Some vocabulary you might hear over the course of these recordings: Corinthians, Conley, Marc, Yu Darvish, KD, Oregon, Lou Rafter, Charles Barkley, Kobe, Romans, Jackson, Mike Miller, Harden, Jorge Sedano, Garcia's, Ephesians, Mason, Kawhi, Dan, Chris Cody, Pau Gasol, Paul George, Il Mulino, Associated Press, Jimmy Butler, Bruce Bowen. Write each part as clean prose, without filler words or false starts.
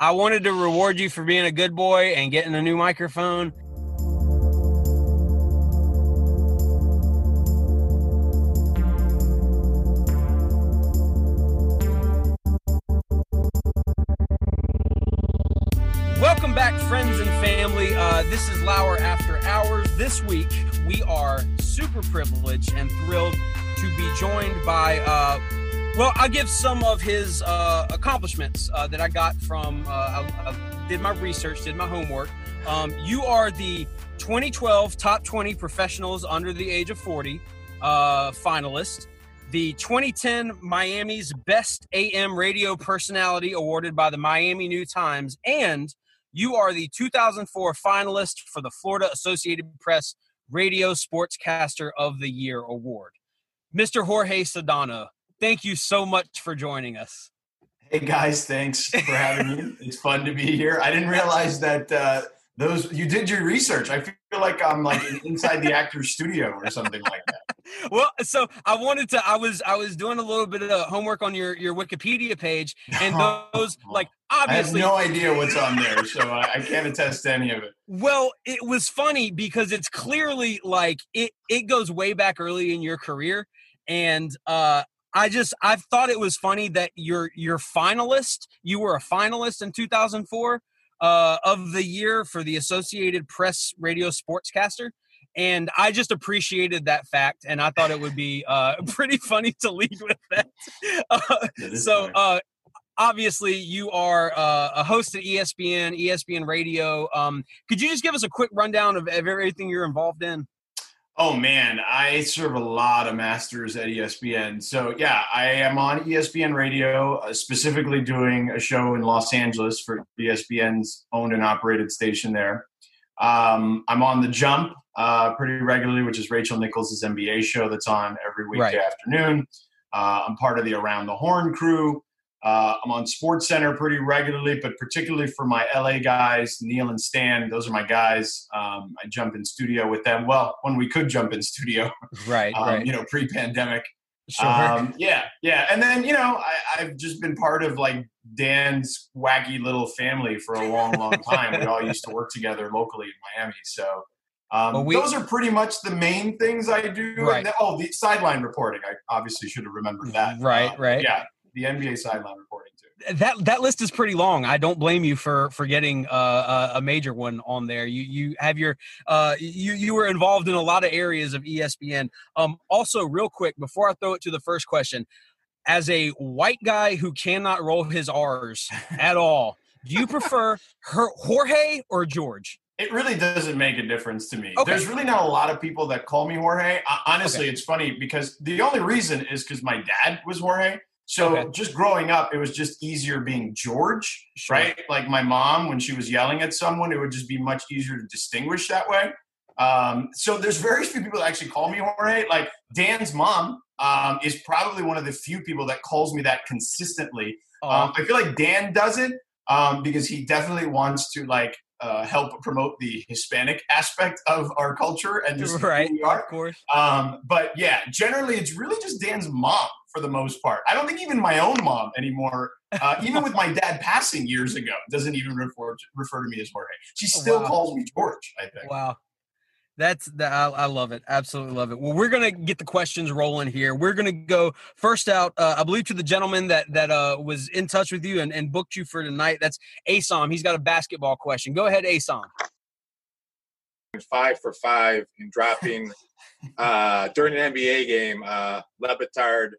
I wanted to reward you for being a good boy and getting a new microphone. Welcome back, friends and family. This is Lauer After Hours. This week, we are super privileged and thrilled to be joined by... Well, I'll give some of his accomplishments that I got from, I did my research, did my homework. You are the 2012 Top 20 Professionals Under the Age of 40 finalist, the 2010 Miami's Best AM Radio Personality awarded by the Miami New Times, and you are the 2004 finalist for the Florida Associated Press Radio Sportscaster of the Year Award. Mr. Jorge Sedano, thank you so much for joining us. Hey guys, thanks for having me. It's fun to be here. I didn't realize that you did your research. I feel like I'm like inside the actor's studio or something like that. Well, so I was doing a little bit of homework on your Wikipedia page, and those like obviously I have no idea what's on there, so I can't attest to any of it. Well, it was funny because it's clearly like it goes way back early in your career, and I thought it was funny that you were a finalist in 2004 of the year for the Associated Press Radio Sportscaster. And I just appreciated that fact. And I thought it would be pretty funny to lead with that. Obviously you are a host at ESPN Radio. Could you just give us a quick rundown of everything you're involved in? Oh, man, I serve a lot of masters at ESPN. So, yeah, I am on ESPN Radio, specifically doing a show in Los Angeles for ESPN's owned and operated station there. I'm on The Jump pretty regularly, which is Rachel Nichols' NBA show that's on every weekday afternoon. I'm part of the Around the Horn crew. I'm on SportsCenter pretty regularly, but particularly for my LA guys, Neil and Stan, those are my guys. I jump in studio with them. Well, when we could jump in studio, right. You know, pre-pandemic. Sure. Yeah. And then, you know, I've just been part of like Dan's wacky little family for a long, long time. We all used to work together locally in Miami. So those are pretty much the main things I do. Right. And the sideline reporting. I obviously should have remembered that. Right. Yeah. The NBA sideline reporting too. That list is pretty long. I don't blame you for getting a major one on there. You have your you were involved in a lot of areas of ESPN. Also, real quick before I throw it to the first question, as a white guy who cannot roll his R's at all, do you prefer Jorge or George? It really doesn't make a difference to me. Okay. There's really not a lot of people that call me Jorge. Honestly, It's funny because the only reason is because my dad was Jorge. So Just growing up, it was just easier being George, right? Like my mom, when she was yelling at someone, it would just be much easier to distinguish that way. So there's very few people that actually call me Jorge. Like Dan's mom is probably one of the few people that calls me that consistently. I feel like Dan does it because he definitely wants to like help promote the Hispanic aspect of our culture and just who we are. Of course. But yeah, generally it's really just Dan's mom for the most part. I don't think even my own mom anymore, even with my dad passing years ago, doesn't even refer to me as Jorge. She still calls me George, I think. Wow. I love it. Absolutely love it. Well, we're going to get the questions rolling here. We're going to go first out, I believe, to the gentleman that was in touch with you and booked you for tonight. That's Asom. He's got a basketball question. Go ahead, Asom. 5 for 5 in dropping during an NBA game, Lebitard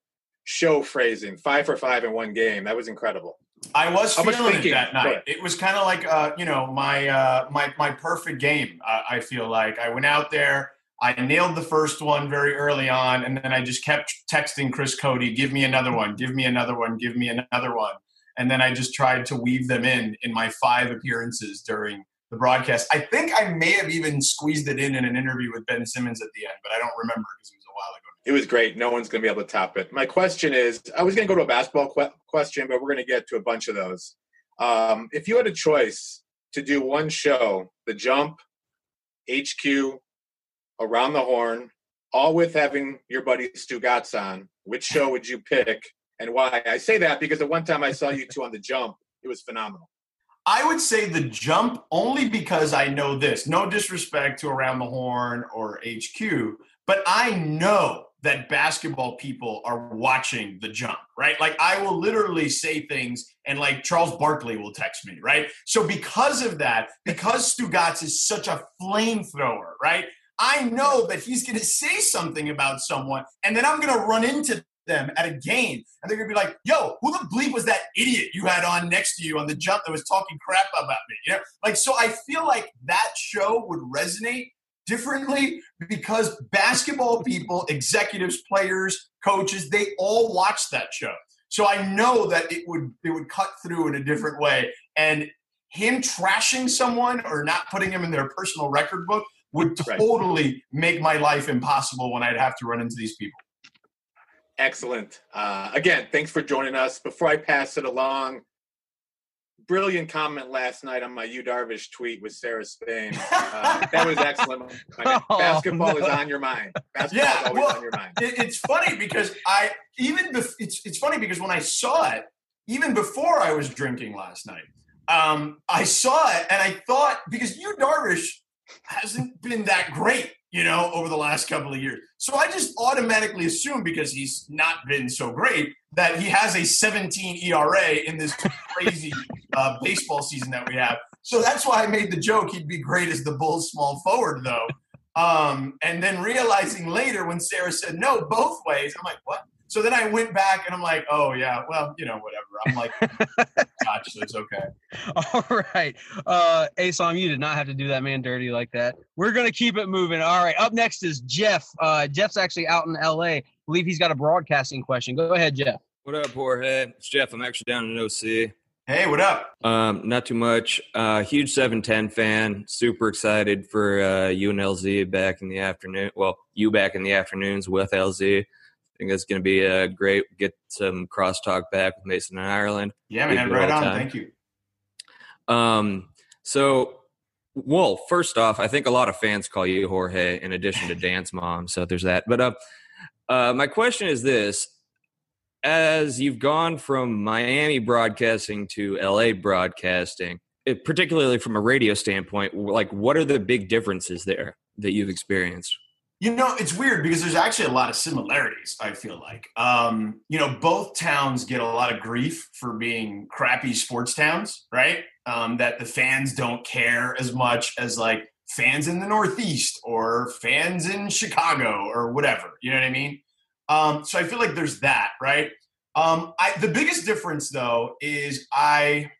show phrasing, 5 for 5 in one game. That was incredible. I was feeling it that night. It was kind of like, my perfect game. I feel like I went out there, I nailed the first one very early on, and then I just kept texting Chris Cody, give me another one, give me another one, give me another one. And then I just tried to weave them in my 5 appearances during the broadcast. I think I may have even squeezed it in an interview with Ben Simmons at the end, but I don't remember because it was a while ago. It was great. No one's going to be able to top it. My question is, I was going to go to a basketball question, but we're going to get to a bunch of those. If you had a choice to do one show, The Jump, HQ, Around the Horn, all with having your buddy Stugotz on, which show would you pick and why? I say that because the one time I saw you two on The Jump, it was phenomenal. I would say The Jump only because I know this. No disrespect to Around the Horn or HQ, but I know that basketball people are watching The Jump, right? Like I will literally say things and like Charles Barkley will text me, right? So because of that, because Stugotz is such a flamethrower, right? I know that he's going to say something about someone and then I'm going to run into them at a game and they're going to be like, yo, who the bleep was that idiot you had on next to you on The Jump that was talking crap about me? You know, like, so I feel like that show would resonate differently because basketball people, executives, players, coaches, they all watch that show. So I know that it would cut through in a different way. And him trashing someone or not putting him in their personal record book would totally make my life impossible when I'd have to run into these people. Excellent. Again, thanks for joining us. Before I pass it along, brilliant comment last night on my Yu Darvish tweet with Sarah Spain. That was excellent. Basketball is on your mind. Basketball is always on your mind. It's funny because it's funny because when I saw it, even before I was drinking last night, I saw it and I thought, because Yu Darvish hasn't been that great, you know, over the last couple of years. So I just automatically assume because he's not been so great that he has a 17 ERA in this crazy baseball season that we have. So that's why I made the joke he'd be great as the Bulls small forward, though. And then realizing later when Sarah said no both ways, I'm like, what? So then I went back and I'm like, oh, yeah, well, you know, whatever. I'm like, gosh, it's okay. All right. Asom, you did not have to do that man dirty like that. We're going to keep it moving. All right. Up next is Jeff. Jeff's actually out in L.A. I believe he's got a broadcasting question. Go ahead, Jeff. What up, Jorge? It's Jeff. I'm actually down in OC. Hey, what up? Not too much. Huge 710 fan. Super excited for you and LZ back in the afternoon. Well, you back in the afternoons with LZ. I think that's going to be a great. Get some crosstalk back with Mason in Ireland. Yeah, man, right on. Thank you. Well, first off, I think a lot of fans call you Jorge in addition to Dan's mom, so there's that. But my question is this. As you've gone from Miami broadcasting to L.A. broadcasting, particularly from a radio standpoint, like what are the big differences there that you've experienced? You know, it's weird because there's actually a lot of similarities, I feel like. You know, both towns get a lot of grief for being crappy sports towns, right? That the fans don't care as much as, like, fans in the Northeast or fans in Chicago or whatever. You know what I mean? So I feel like there's that, right? The biggest difference, though, is I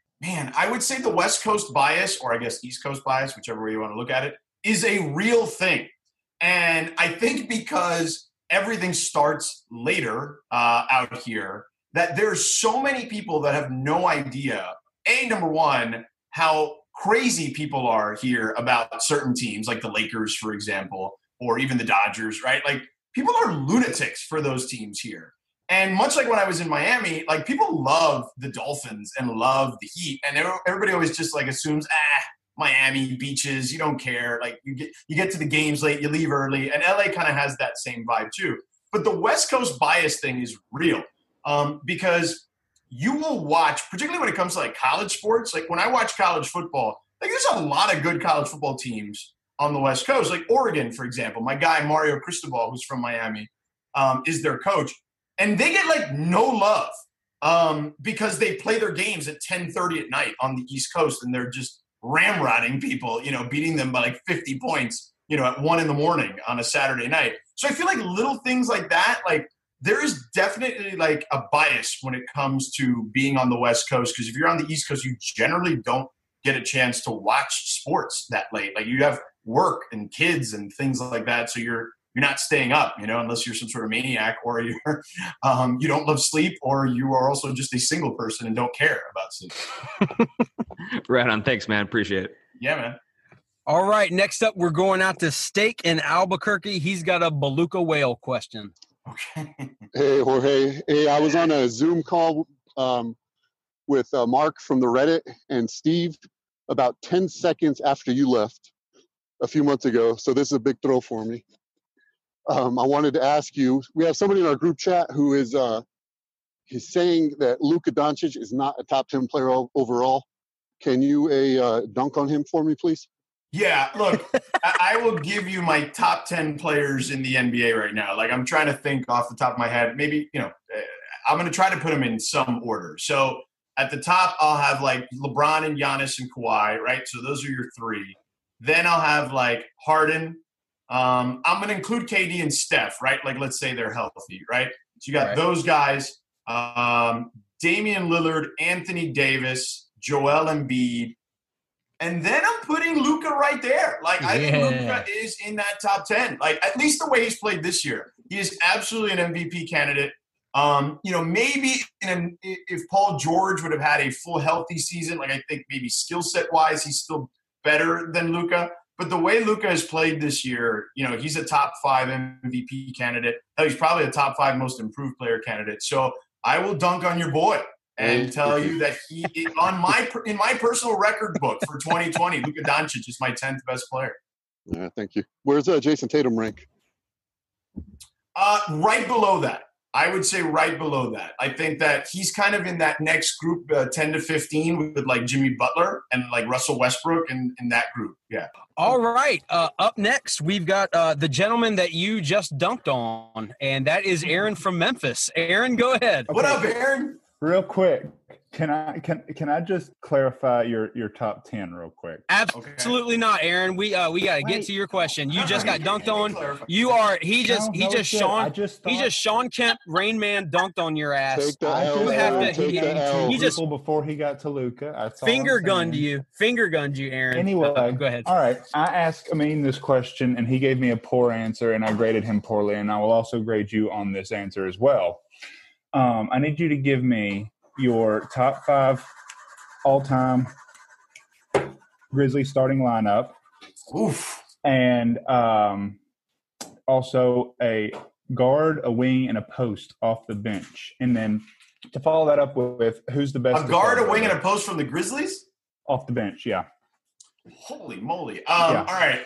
would say the West Coast bias, or I guess East Coast bias, whichever way you want to look at it, is a real thing. And I think because everything starts later out here, that there's so many people that have no idea, A, number one, how crazy people are here about certain teams, like the Lakers, for example, or even the Dodgers, right? Like people are lunatics for those teams here. And much like when I was in Miami, like people love the Dolphins and love the Heat. And everybody always just like assumes, Miami beaches, you don't care. Like you get to the games late, you leave early. And LA kind of has that same vibe too. But the West Coast bias thing is real because you will watch, particularly when it comes to like college sports. Like when I watch college football, like there's a lot of good college football teams on the West Coast, like Oregon, for example. My guy, Mario Cristobal, who's from Miami, is their coach. And they get like no love because they play their games at 10:30 at night on the East Coast. And they're just ramrodding people, you know, beating them by like 50 points, you know, at 1 a.m. on a Saturday night. So I feel like little things like that, like there is definitely like a bias when it comes to being on the West Coast. Because if you're on the East Coast, you generally don't get a chance to watch sports that late. Like you have work and kids and things like that. So you're not staying up, you know, unless you're some sort of maniac or you're, you don't love sleep, or you are also just a single person and don't care about sleep. Right on. Thanks, man. Appreciate it. Yeah, man. All right. Next up, we're going out to Steak in Albuquerque. He's got a beluga whale question. Okay. Hey, Jorge. Hey, I was on a Zoom call with Marc from the Reddit and Steve about 10 seconds after you left a few months ago. So this is a big thrill for me. I wanted to ask you, we have somebody in our group chat who is he's saying that Luka Doncic is not a top 10 player overall. Can you dunk on him for me, please? Yeah, look, I will give you my top 10 players in the NBA right now. Like I'm trying to think off the top of my head. Maybe, you know, I'm going to try to put them in some order. So at the top, I'll have like LeBron and Giannis and Kawhi, right? So those are your three. Then I'll have like Harden. I'm going to include KD and Steph, right? Like, let's say they're healthy, right? So you got those guys, Damian Lillard, Anthony Davis, Joel Embiid. And then I'm putting Luka right there. Like, I think Luka is in that top 10. Like, at least the way he's played this year. He is absolutely an MVP candidate. You know, maybe if Paul George would have had a full healthy season, like I think maybe skill set wise, he's still better than Luka. But the way Luka has played this year, you know, he's a top 5 MVP candidate. He's probably a top 5 most improved player candidate. So I will dunk on your boy and tell you that he in my personal record book for 2020, Luka Doncic is my 10th best player. Yeah, thank you. Where's Jason Tatum rank? Right below that. I would say right below that. I think that he's kind of in that next group, 10 to 15, with like Jimmy Butler and like Russell Westbrook in that group. Yeah. All right. Up next, we've got the gentleman that you just dunked on, and that is Aaron from Memphis. Aaron, go ahead. Okay. What up, Aaron? Real quick, can I just clarify your top 10 real quick? Absolutely not, Aaron. We got to get to your question. You just got dunked on. You are Sean Kemp Rain Man dunked on your ass. He just before he got to Luka, finger gunned you, Aaron. Anyway, go ahead. All right, I asked Amin this question, and he gave me a poor answer, and I graded him poorly, and I will also grade you on this answer as well. I need you to give me your top 5 all-time Grizzly starting lineup. Oof. And also a guard, a wing, and a post off the bench. And then to follow that up with who's the best. A guard, a wing, and a post from the Grizzlies? Off the bench, yeah. Holy moly. Yeah. All right.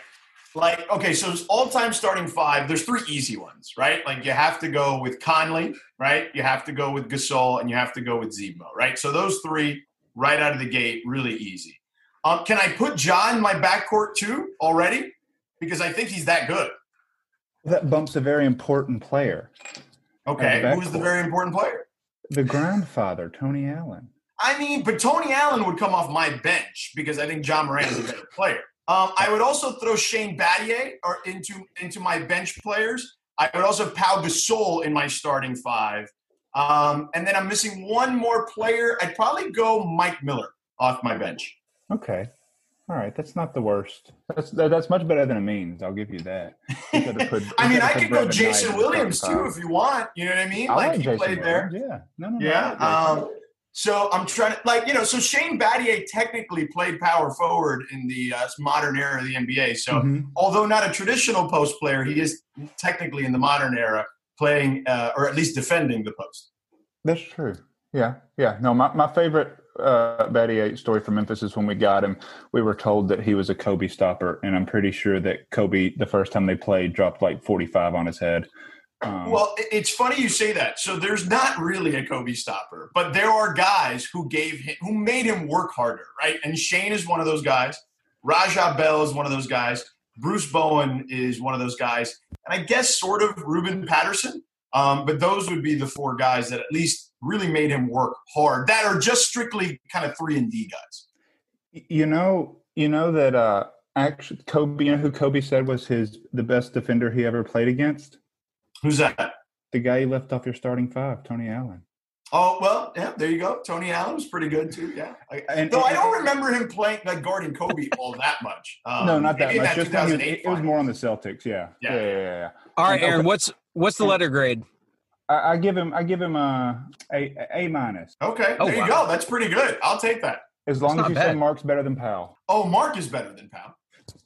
Like, okay, so it's all-time starting 5. There's 3 easy ones, right? Like, you have to go with Conley, right? You have to go with Gasol, and you have to go with Zebo, right? So those 3 right out of the gate, really easy. Can I put Ja in my backcourt too already? Because I think he's that good. That bumps a very important player. Okay, who's the very important player? The grandfather, Tony Allen. I mean, but Tony Allen would come off my bench because I think Ja Morant is a better player. I would also throw Shane Battier into my bench players. I would also have Pau Gasol in my starting 5. And then I'm missing one more player. I'd probably go Mike Miller off my bench. Okay. All right. That's not the worst. That's much better than it means. I'll give you that. I could go Jason Williams, too, if you want. You know what I mean? Like he played there. Yeah. No. So I'm trying to, like, you know, so Shane Battier technically played power forward in the modern era of the NBA. So although not a traditional post player, he is technically in the modern era playing or at least defending the post. That's true. Yeah. No, my favorite Battier story from Memphis is when we got him, we were told that he was a Kobe stopper, and I'm pretty sure that Kobe, the first time they played, dropped like 45 on his head. Well, it's funny you say that. So there's not really a Kobe stopper, but there are guys who gave him, who made him work harder, right? And Shane is one of those guys. Rajah Bell is one of those guys. Bruce Bowen is one of those guys. And I guess sort of Ruben Patterson. But those would be the four guys that at least really made him work hard, that are just strictly kind of 3-and-D guys. You know that actually Kobe, you know who Kobe said was the best defender he ever played against? Who's that? The guy you left off your starting five, Tony Allen. Oh, well, yeah, there you go. Tony Allen was pretty good, too, yeah. I don't remember him playing, like, guarding Kobe all that much. No, not that much. Just it was more on the Celtics, yeah. Yeah. All right, Aaron, what's the letter grade? I give him A-. Okay, there you go. That's pretty good. I'll take that. As long as you say Mark's better than Powell. Oh, Mark is better than Powell.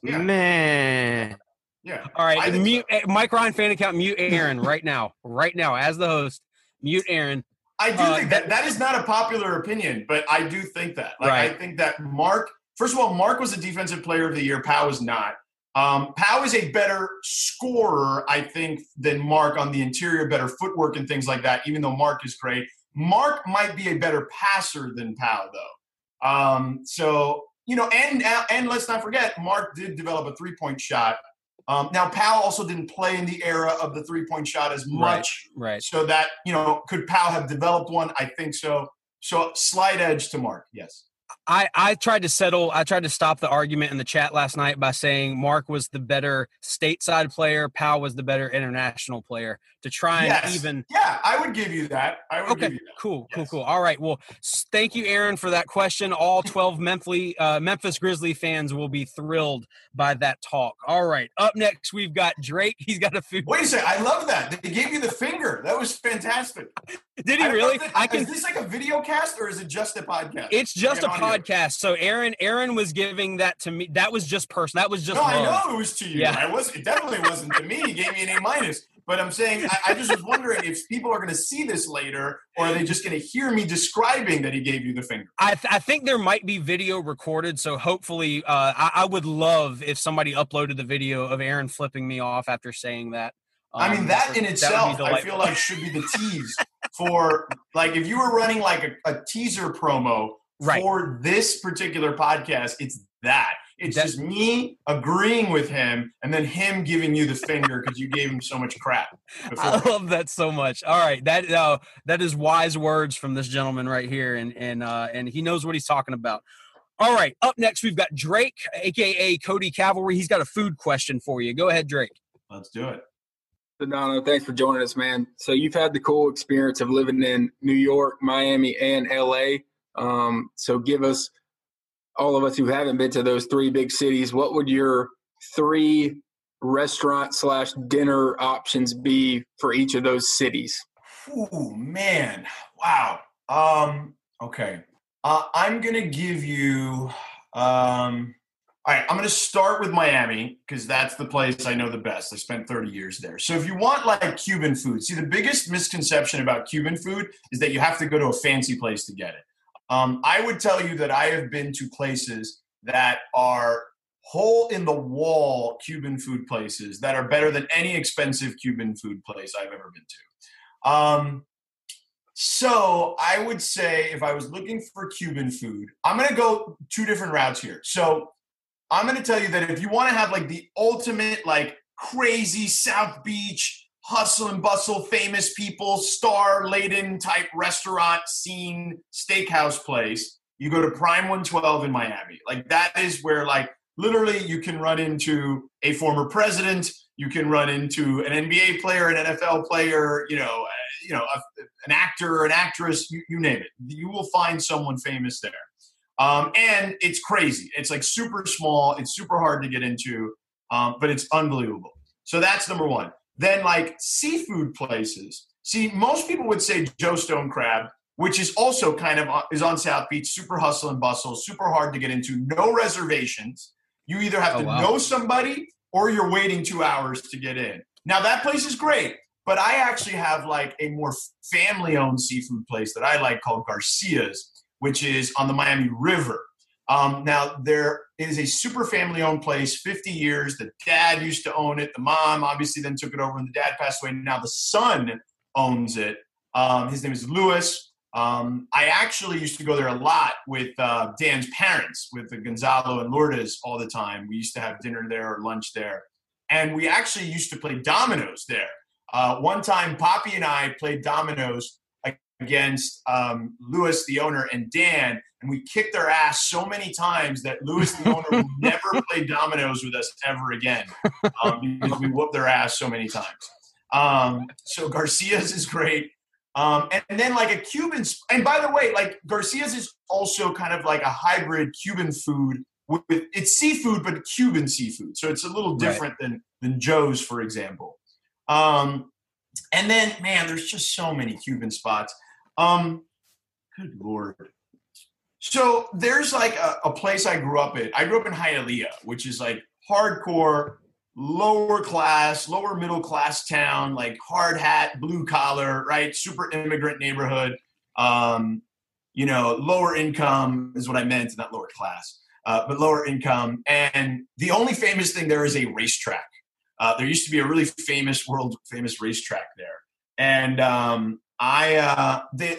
Yeah. Man. Yeah. All right, mute Mike Ryan fan account, mute Aaron right now. Right now, as the host, mute Aaron. I do think that is not a popular opinion, but I do think that. Like, right. I think that Mark – first of all, Mark was the defensive player of the year. Powell is not. Powell is a better scorer, I think, than Mark on the interior, better footwork and things like that, even though Mark is great. Mark might be a better passer than Powell, though. And let's not forget, Mark did develop a three-point shot. Now, Powell also didn't play in the era of the three-point shot as much. Right. So that, could Powell have developed one? I think so. So slight edge to Mark, yes. I tried to stop the argument in the chat last night by saying Mark was the better stateside player, Powell was the better international player. To try and even – yeah, I would give you that. Cool. All right, well, thank you, Aaron, for that question. All 12 Memphis Grizzly fans will be thrilled by that talk. All right, up next we've got Drake. He's got a food – wait a second, I love that. They gave you the finger. That was fantastic. Did he really? Is this like a video cast or is it just a podcast? It's just a podcast. So Aaron was giving that to me. That was just personal. That was just I know it was to you. Yeah. It definitely wasn't to me. He gave me an A-. But I'm saying I just was wondering if people are going to see this later, or are they just going to hear me describing that he gave you the finger? I think there might be video recorded, so hopefully I would love if somebody uploaded the video of Aaron flipping me off after saying that. I mean, that in itself, I feel like should be the tease for, like, if you were running like a teaser promo for this particular podcast, it's that. That's just me agreeing with him and then him giving you the finger because you gave him so much crap before. I love that so much. All right. That is wise words from this gentleman right here, and he knows what he's talking about. All right. Up next, we've got Drake, a.k.a. Cody Cavalry. He's got a food question for you. Go ahead, Drake. Let's do it. Sedano, thanks for joining us, man. So you've had the cool experience of living in New York, Miami, and L.A. So give us, all of us who haven't been to those three big cities, what would your three restaurant/dinner options be for each of those cities? Ooh, man. Wow. Okay. I'm going to give you all right, I'm going to start with Miami because that's the place I know the best. I spent 30 years there. So if you want like Cuban food, see, the biggest misconception about Cuban food is that you have to go to a fancy place to get it. I would tell you that I have been to places that are hole-in-the-wall Cuban food places that are better than any expensive Cuban food place I've ever been to. So I would say if I was looking for Cuban food, I'm going to go two different routes here. So I'm going to tell you that if you want to have like the ultimate, like crazy South Beach, hustle and bustle, famous people, star-laden type restaurant scene, steakhouse place, you go to Prime 112 in Miami. Like that is where like literally you can run into a former president, you can run into an NBA player, an NFL player, an actor or an actress, you name it. You will find someone famous there. And it's crazy. It's like super small. It's super hard to get into, but it's unbelievable. So that's number one. Then like seafood places. See, most people would say Joe Stone Crab, which is also kind of is on South Beach, super hustle and bustle, super hard to get into, no reservations. You either have to know somebody or you're waiting 2 hours to get in. Now that place is great, but I actually have like a more family-owned seafood place that I like called Garcia's, which is on the Miami River. Now, there is a super family-owned place, 50 years. The dad used to own it. The mom obviously then took it over, and the dad passed away. Now the son owns it. His name is Lewis. I actually used to go there a lot with Dan's parents, with the Gonzalo and Lourdes all the time. We used to have dinner there or lunch there. And we actually used to play dominoes there. One time, Poppy and I played dominoes against Lewis, the owner, and Dan, and we kicked their ass so many times that Lewis, the owner, would never play dominoes with us ever again because we whooped their ass so many times. So Garcia's is great. And then like a Cuban – and by the way, like Garcia's is also kind of like a hybrid Cuban food. It's seafood, but Cuban seafood. So it's a little different than Joe's, for example. And then, man, there's just so many Cuban spots. Good Lord. So there's like a place I grew up in. I grew up in Hialeah, which is like hardcore, lower class, lower middle class town, like hard hat, blue collar, right? Super immigrant neighborhood. You know, lower income is what I meant, not lower class, but lower income. And the only famous thing there is a racetrack. There used to be a really famous, world-famous racetrack there. And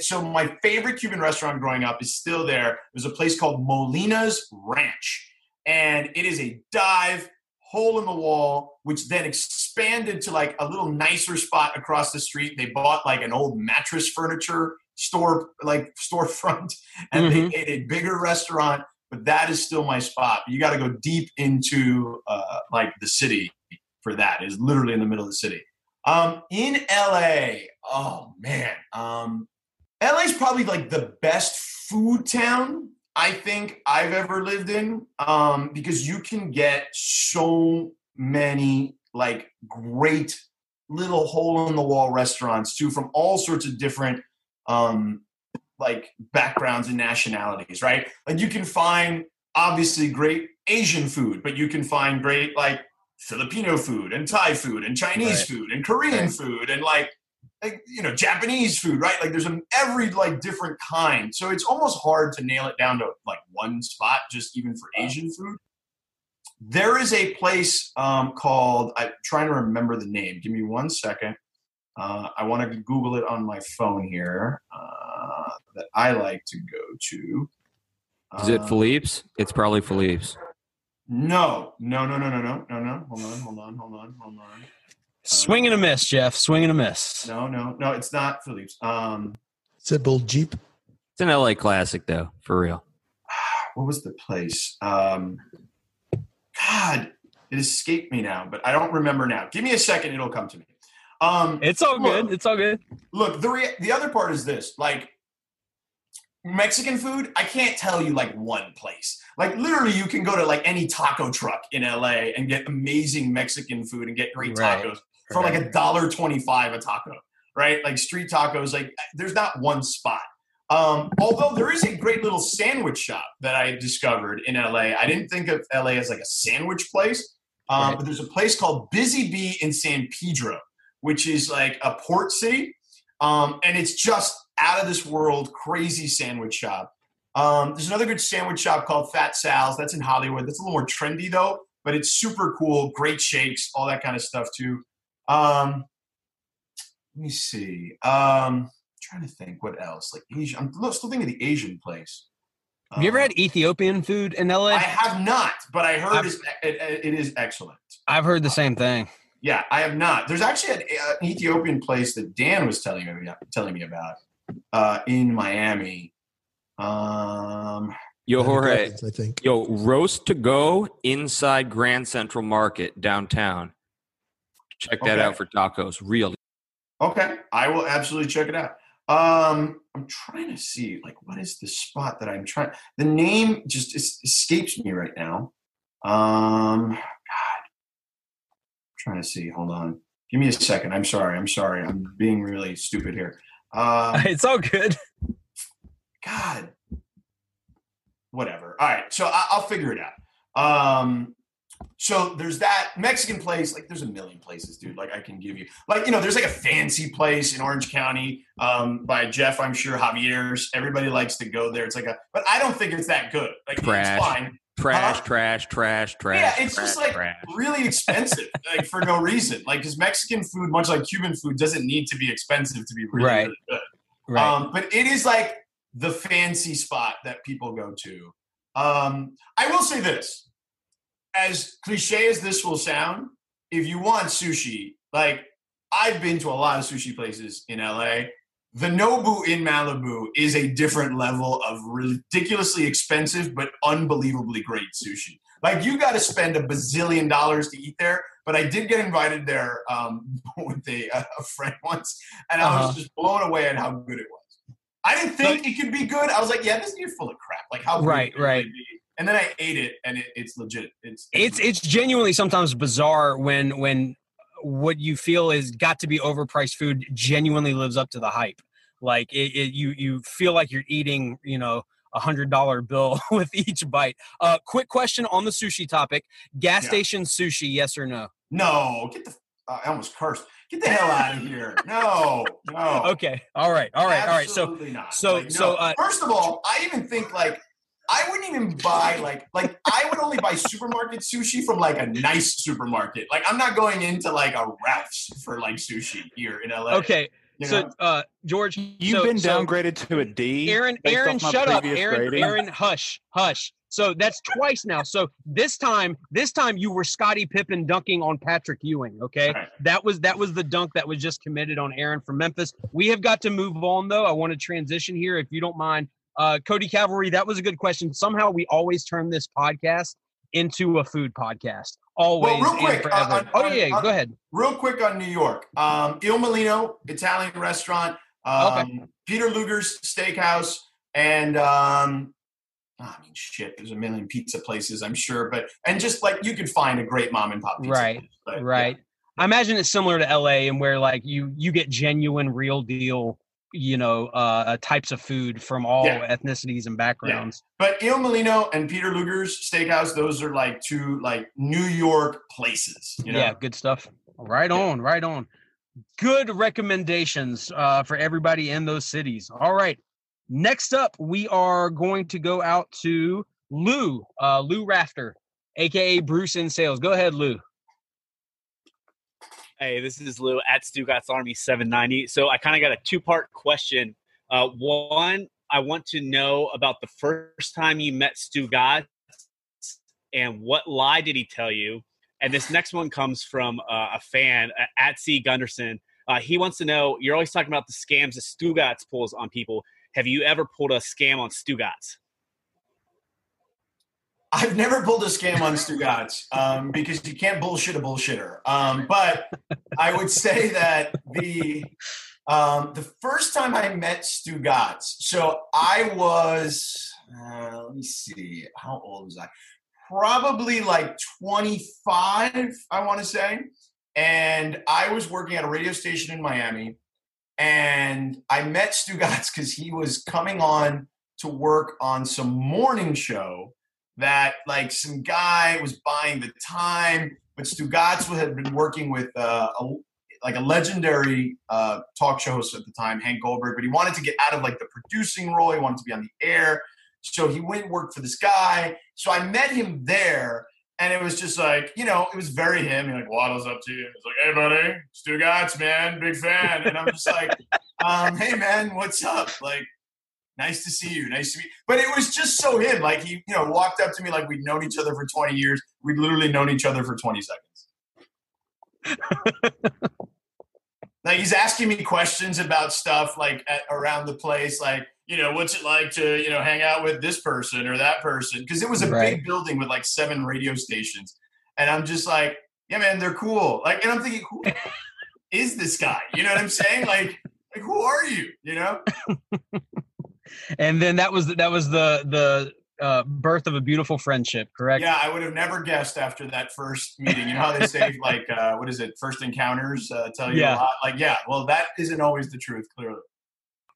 so my favorite Cuban restaurant growing up is still there. There's a place called Molina's Ranch. And it is a dive, hole in the wall, which then expanded to like a little nicer spot across the street. They bought like an old mattress furniture store, like storefront, and they made a bigger restaurant. But that is still my spot. You got to go deep into like the city. For that is literally in the middle of the city. In LA, oh man, LA is probably like the best food town I think I've ever lived in, because you can get so many like great little hole in the wall restaurants too, from all sorts of different like backgrounds and nationalities, right? Like you can find obviously great Asian food, but you can find great like Filipino food and Thai food and Chinese food and Korean food and like, you know, Japanese food, right? Like there's every like different kind. So it's almost hard to nail it down to like one spot, just even for Asian food. There is a place called, I'm trying to remember the name. Give me 1 second. I want to Google it on my phone here that I like to go to. Is it Philippe's? It's probably Philippe's. No. Hold on. Swing and a miss, Jeff. Swing and a miss. No. It's not Philippe's. It's a Bull Jeep. It's an LA classic, though, for real. What was the place? God, it escaped me now, but I don't remember now. Give me a second. It'll come to me. It's all good. It's all good. Look, the other part is this. Like, Mexican food, I can't tell you like one place. Like literally you can go to like any taco truck in LA and get amazing Mexican food and get great tacos for like $1.25 a taco, right? Like street tacos, like there's not one spot. Although there is a great little sandwich shop that I discovered in LA. I didn't think of LA as like a sandwich place, but there's a place called Busy Bee in San Pedro, which is like a port city. And it's just out of this world, crazy sandwich shop. There's another good sandwich shop called Fat Sal's. That's in Hollywood. That's a little more trendy though, but it's super cool. Great shakes, all that kind of stuff too. Let me see. I'm trying to think what else. Like Asian. I'm still thinking of the Asian place. Have you ever had Ethiopian food in LA? I have not, but I heard it is excellent. I've heard the same thing. Yeah, I have not. There's actually an Ethiopian place that Dan was telling me about. In Miami. Yo, Jorge, I think. Yo, roast to go inside Grand Central Market downtown. Check that out for tacos. Really. Okay. I will absolutely check it out. I'm trying to see, like, what is the spot that I'm trying? The name just escapes me right now. God. I'm trying to see. Hold on. Give me a second. I'm sorry. I'm being really stupid here. It's all good. God, whatever. All right, so I'll figure it out. So there's that Mexican place. Like, there's a million places, dude. Like, I can give you, like, you know, there's like a fancy place in Orange County by Jeff, I'm sure, Javier's. Everybody likes to go there. It's like a, but I don't think it's that good. Like, trash, it's fine. Trash. Yeah, it's trash, just like trash. Really expensive, like for no reason. Like, because Mexican food, much like Cuban food, doesn't need to be expensive to be really, really good. Right. But it is like the fancy spot that people go to. I will say this. As cliche as this will sound, if you want sushi, like I've been to a lot of sushi places in LA. The Nobu in Malibu is a different level of ridiculously expensive, but unbelievably great sushi. Like, you got to spend $1 bazillion to eat there. But I did get invited there with a friend once, and I was just blown away at how good it was. I didn't think it could be good. I was like, yeah, this is full of crap. Like, how good could it be? And then I ate it, and it's legit. It's genuinely sometimes bizarre when what you feel is got to be overpriced food genuinely lives up to the hype. Like, you feel like you're eating, you know, $100 bill with each bite. Quick question on the sushi topic: gas station sushi, yes or no? No, get the. I almost cursed. Get the hell out of here! No. Okay. All right. So, first of all, I even think like. I wouldn't even buy, like I would only buy supermarket sushi from, like, a nice supermarket. Like, I'm not going into, like, a Ralph's for, like, sushi here in L.A. Okay, so, George. You've been downgraded to a D. Aaron, shut up. Aaron, hush. So that's twice now. So this time you were Scottie Pippen dunking on Patrick Ewing, okay? Right. That was the dunk that was just committed on Aaron from Memphis. We have got to move on, though. I want to transition here, if you don't mind. Cody Cavalry, that was a good question. Somehow we always turn this podcast into a food podcast. Always. Well, real quick. Go ahead. Real quick on New York. Il Mulino, Italian restaurant. Peter Luger's Steakhouse. And, there's a million pizza places, I'm sure. And just like you can find a great mom and pop pizza. Right. Yeah. I imagine it's similar to LA and where like you get genuine, real deal types of food from all ethnicities and backgrounds. Yeah. But Il Mulino and Peter Luger's Steakhouse, those are like two like New York places. You know? Yeah, good stuff. Right on. Good recommendations for everybody in those cities. All right. Next up, we are going to go out to Lou Rafter, a.k.a. Bruce in Sales. Go ahead, Lou. Hey, this is Lou at Stugotz Army 790. So I kind of got a two-part question. One, I want to know about the first time you met Stugotz and what lie did he tell you? And this next one comes from a fan, at C. Gunderson. He wants to know, you're always talking about the scams that Stugotz pulls on people. Have you ever pulled a scam on Stugotz? I've never pulled a scam on Stugotz because you can't bullshit a bullshitter. But I would say that the first time I met Stugotz, so I was, let me see, how old was I? Probably like 25, I want to say. And I was working at a radio station in Miami. And I met Stugotz because he was coming on to work on some morning show that like some guy was buying the time, but Stugotz had been working with a legendary talk show host at the time, Hank Goldberg, but he wanted to get out of like the producing role. He wanted to be on the air. So he went and worked for this guy. So I met him there and it was just like, you know, it was very him. He like waddles up to you. He's like, hey buddy, Stugotz, man, big fan. And I'm just like, hey man, what's up? Like, nice to see you. Nice to meet you. But it was just so him. Like he, you know, walked up to me like we'd known each other for 20 years. We'd literally known each other for 20 seconds. Like he's asking me questions about stuff like around the place. Like, you know, what's it like to, you know, hang out with this person or that person? Cause it was a big building with like 7 radio stations. And I'm just like, yeah, man, they're cool. Like, and I'm thinking, who is this guy? You know what I'm saying? Like who are you? You know? And then that was the birth of a beautiful friendship, correct? Yeah, I would have never guessed after that first meeting. You know how they say, like, what is it, first encounters tell you a lot? Like, yeah, well, that isn't always the truth, clearly.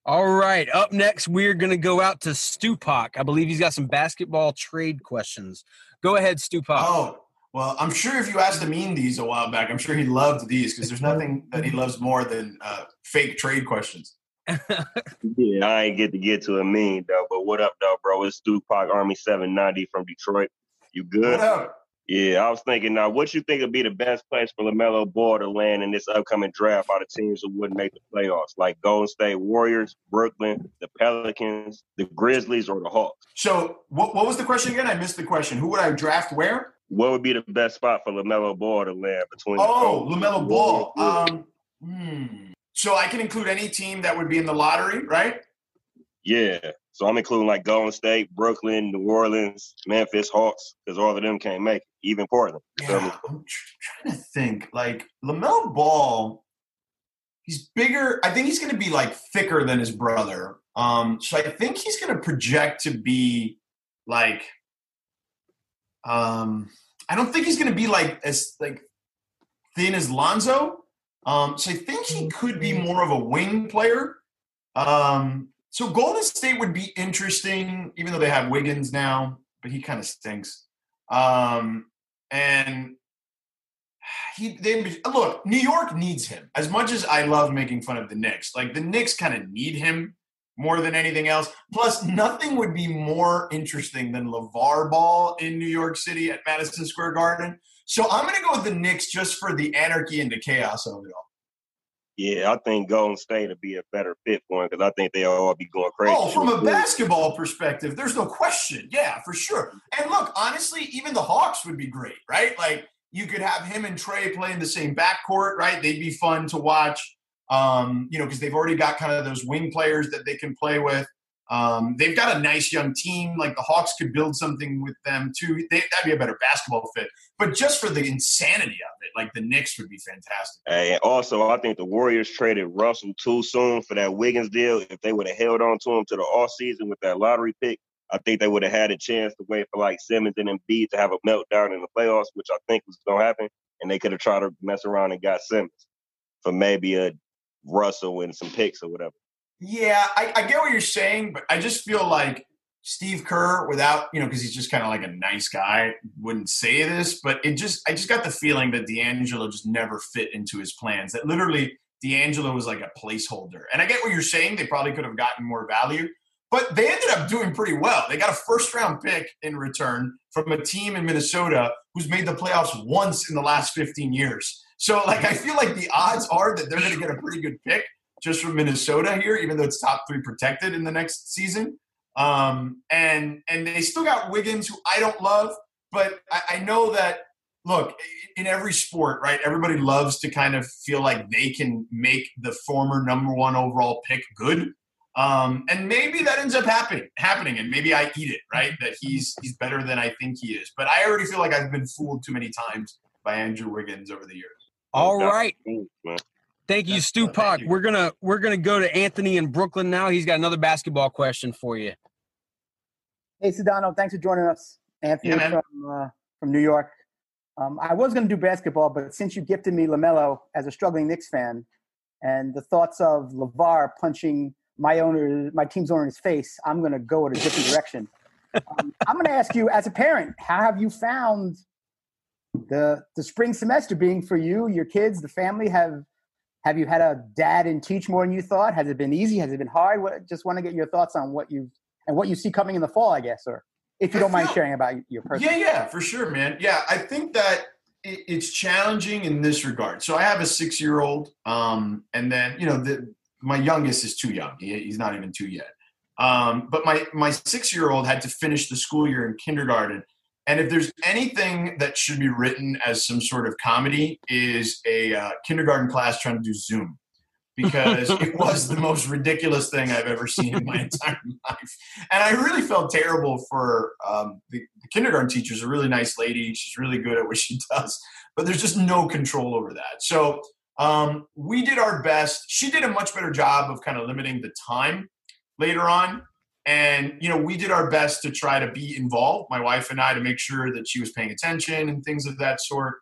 All right, up next, we're going to go out to Stupak. I believe he's got some basketball trade questions. Go ahead, Stupak. Oh, Well, I'm sure if you asked him these a while back, I'm sure he loved these because there's nothing that he loves more than fake trade questions. Yeah, I ain't get to a mean, though. But what up, though, bro? It's Tupac Army 790 from Detroit. You good? What up? Yeah, I was thinking, now, what you think would be the best place for LaMelo Ball to land in this upcoming draft out of teams that wouldn't make the playoffs, like Golden State Warriors, Brooklyn, the Pelicans, the Grizzlies, or the Hawks? So what was the question again? I missed the question. Who would I draft where? What would be the best spot for LaMelo Ball to land between? Oh, LaMelo Ball. So I can include any team that would be in the lottery, right? Yeah. So I'm including like Golden State, Brooklyn, New Orleans, Memphis, Hawks, because all of them can't make it, even Portland. Yeah, I'm trying to think. Like, LaMelo Ball, he's bigger. I think he's going to be, like, thicker than his brother. So I think he's going to project to be, like I don't think he's going to be, like, as like thin as Lonzo. So I think he could be more of a wing player. So Golden State would be interesting, even though they have Wiggins now, but he kind of stinks. Look, New York needs him. As much as I love making fun of the Knicks, like the Knicks kind of need him more than anything else. Plus, nothing would be more interesting than LeVar Ball in New York City at Madison Square Garden. So I'm going to go with the Knicks just for the anarchy and the chaos of it all. Yeah, I think Golden State would be a better fit for him because I think they'll all be going crazy. Oh, from a basketball perspective, there's no question. Yeah, for sure. And look, honestly, even the Hawks would be great, right? Like, you could have him and Trey play in the same backcourt, right? They'd be fun to watch, because they've already got kind of those wing players that they can play with. They've got a nice young team. Like, the Hawks could build something with them, too. That'd be a better basketball fit. But just for the insanity of it, like, the Knicks would be fantastic. Hey, and also, I think the Warriors traded Russell too soon for that Wiggins deal. If they would have held on to him to the offseason with that lottery pick, I think they would have had a chance to wait for, like, Simmons and Embiid to have a meltdown in the playoffs, which I think was going to happen. And they could have tried to mess around and got Simmons for maybe a Russell and some picks or whatever. Yeah, I get what you're saying, but I just feel like Steve Kerr, without, because he's just kind of like a nice guy, wouldn't say this, but I just got the feeling that D'Angelo just never fit into his plans, that literally D'Angelo was like a placeholder. And I get what you're saying. They probably could have gotten more value, but they ended up doing pretty well. They got a first-round pick in return from a team in Minnesota who's made the playoffs once in the last 15 years. So, like, I feel like the odds are that they're going to get a pretty good pick just from Minnesota here, even though it's top three protected in the next season. And they still got Wiggins, who I don't love, but I know that, look, in every sport, right, everybody loves to kind of feel like they can make the former number one overall pick good. And maybe that ends up happening, and maybe I eat it, right, that he's better than I think he is. But I already feel like I've been fooled too many times by Andrew Wiggins over the years. All right. Thank you, Stupak. We're gonna go to Anthony in Brooklyn now. He's got another basketball question for you. Hey, Sedano, thanks for joining us. Anthony from New York. I was gonna do basketball, but since you gifted me LaMelo as a struggling Knicks fan, and the thoughts of LeVar punching my team's owner in his face, I'm gonna go in a different direction. I'm gonna ask you, as a parent, how have you found the spring semester being for you, your kids, the family? Have you had a dad and teach more than you thought? Has it been easy? Has it been hard? Just want to get your thoughts on what you see coming in the fall, I guess, or if you don't mind sharing about your personal. Yeah, for sure, man. Yeah, I think that it's challenging in this regard. So I have a 6-year-old, and then, my youngest is too young. He's not even two yet. But my 6-year-old had to finish the school year in kindergarten. And if there's anything that should be written as some sort of comedy, is a kindergarten class trying to do Zoom, because it was the most ridiculous thing I've ever seen in my entire life. And I really felt terrible for the kindergarten teacher. She's a really nice lady. She's really good at what she does, but there's just no control over that. So we did our best. She did a much better job of kind of limiting the time later on. And, we did our best to try to be involved, my wife and I, to make sure that she was paying attention and things of that sort.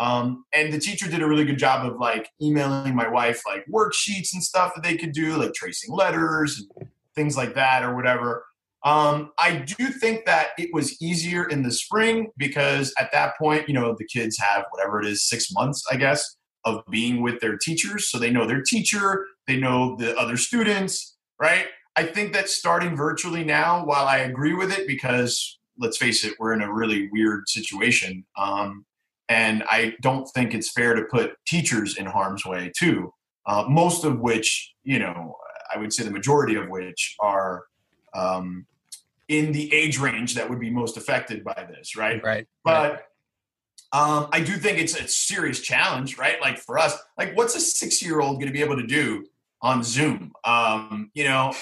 And the teacher did a really good job of, like, emailing my wife, like, worksheets and stuff that they could do, like tracing letters and things like that or whatever. I do think that it was easier in the spring because at that point, you know, the kids have whatever it is, 6 months, I guess, of being with their teachers. So they know their teacher, they know the other students, right? I think that starting virtually now, while I agree with it, because let's face it, we're in a really weird situation. And I don't think it's fair to put teachers in harm's way too. Most of which, you know, I would say the majority of which are in the age range that would be most affected by this, right? Right. But I do think it's a serious challenge, right? Like for us, like what's a 6-year-old going to be able to do on Zoom? You know,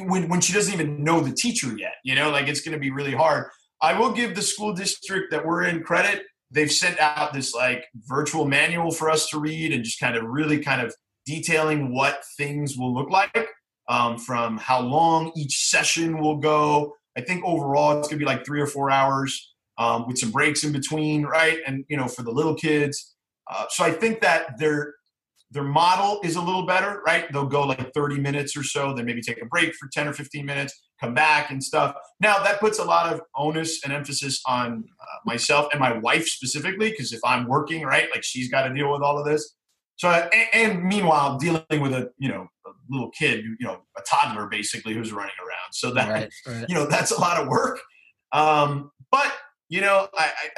when she doesn't even know the teacher yet, you know, like it's going to be really hard. I will give the school district that we're in credit. They've sent out this like virtual manual for us to read and just kind of really kind of detailing what things will look like. From how long each session will go. I think overall it's going to be like 3 or 4 hours with some breaks in between, right? And, you know, for the little kids. So I think that their model is a little better, right? They'll go like 30 minutes or so, then maybe take a break for 10 or 15 minutes, come back and stuff. Now that puts a lot of onus and emphasis on myself and my wife specifically, because if I'm working, right, like she's got to deal with all of this. So, and meanwhile, dealing with a, you know, a little kid, you know, a toddler basically who's running around. So that, right. You know, that's a lot of work. But, you know,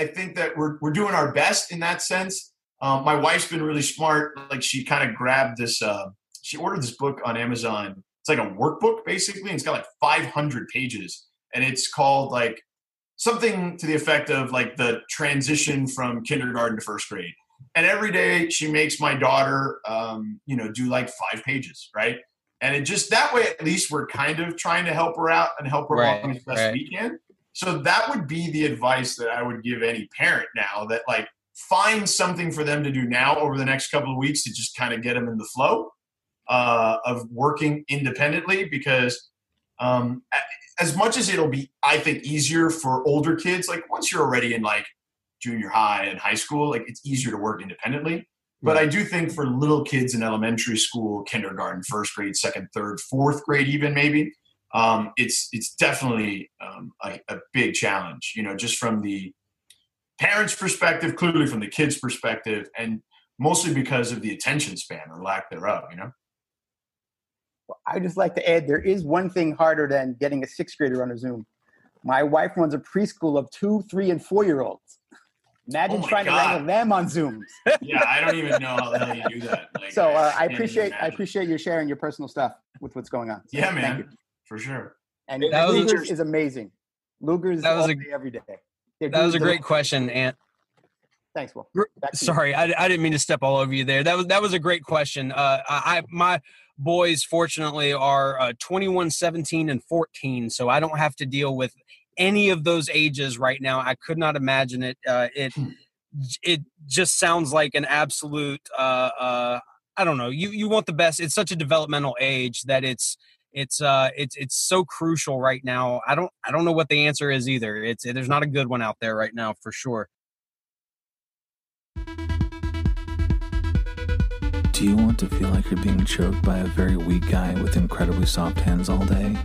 I think that we're doing our best in that sense. My wife's been really smart. Like she kind of grabbed this, she ordered this book on Amazon. It's like a workbook basically. And it's got like 500 pages and it's called like something to the effect of like the transition from kindergarten to first grade. And every day she makes my daughter, you know, do like 5 pages, right? And it just that way, at least we're kind of trying to help her out and help her along as best we can. So that would be the advice that I would give any parent now that like find something for them to do now over the next couple of weeks to just kind of get them in the flow of working independently. Because as much as it'll be, I think, easier for older kids, like once you're already in like junior high and high school, like it's easier to work independently. But I do think for little kids in elementary school, kindergarten, first grade, second, third, fourth grade, even maybe, it's definitely a big challenge, you know, just from the parents' perspective, clearly from the kids' perspective, and mostly because of the attention span or lack thereof, you know? Well, I just like to add, there is one thing harder than getting a sixth grader on a Zoom. My wife runs a preschool of 2, 3, and 4-year-olds. Imagine trying to wrangle them on Zooms. Yeah, I don't even know how the hell you do that. Like, so I appreciate you sharing your personal stuff with what's going on. So, yeah, man, thank you. For sure. And Luger's is amazing. Luger's all day, every day. That was a great question, Ant. Thanks, Will. Sorry, I didn't mean to step all over you there. That was a great question. My boys, fortunately, are 21, 17, and 14, so I don't have to deal with any of those ages right now. I could not imagine it. It just sounds like an absolute, I don't know. You want the best. It's such a developmental age that it's so crucial right now. I don't know what the answer is either. There's not a good one out there right now for sure. Do you want to feel like you're being choked by a very weak guy with incredibly soft hands all day?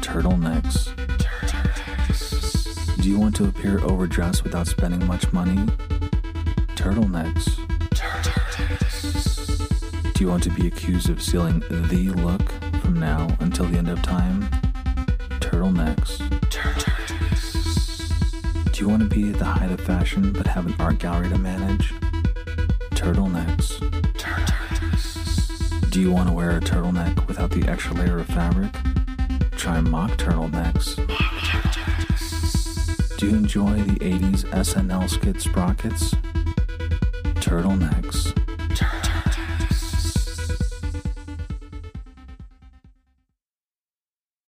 Turtlenecks. Do you want to appear overdressed without spending much money? Turtlenecks. Do you want to be accused of stealing the look from now until the end of time? Turtlenecks. Do you want to be at the height of fashion but have an art gallery to manage? Turtlenecks. Do you want to wear a turtleneck without the extra layer of fabric? Try mock turtlenecks. Do you enjoy the 80s SNL skit sprockets? Turtlenecks.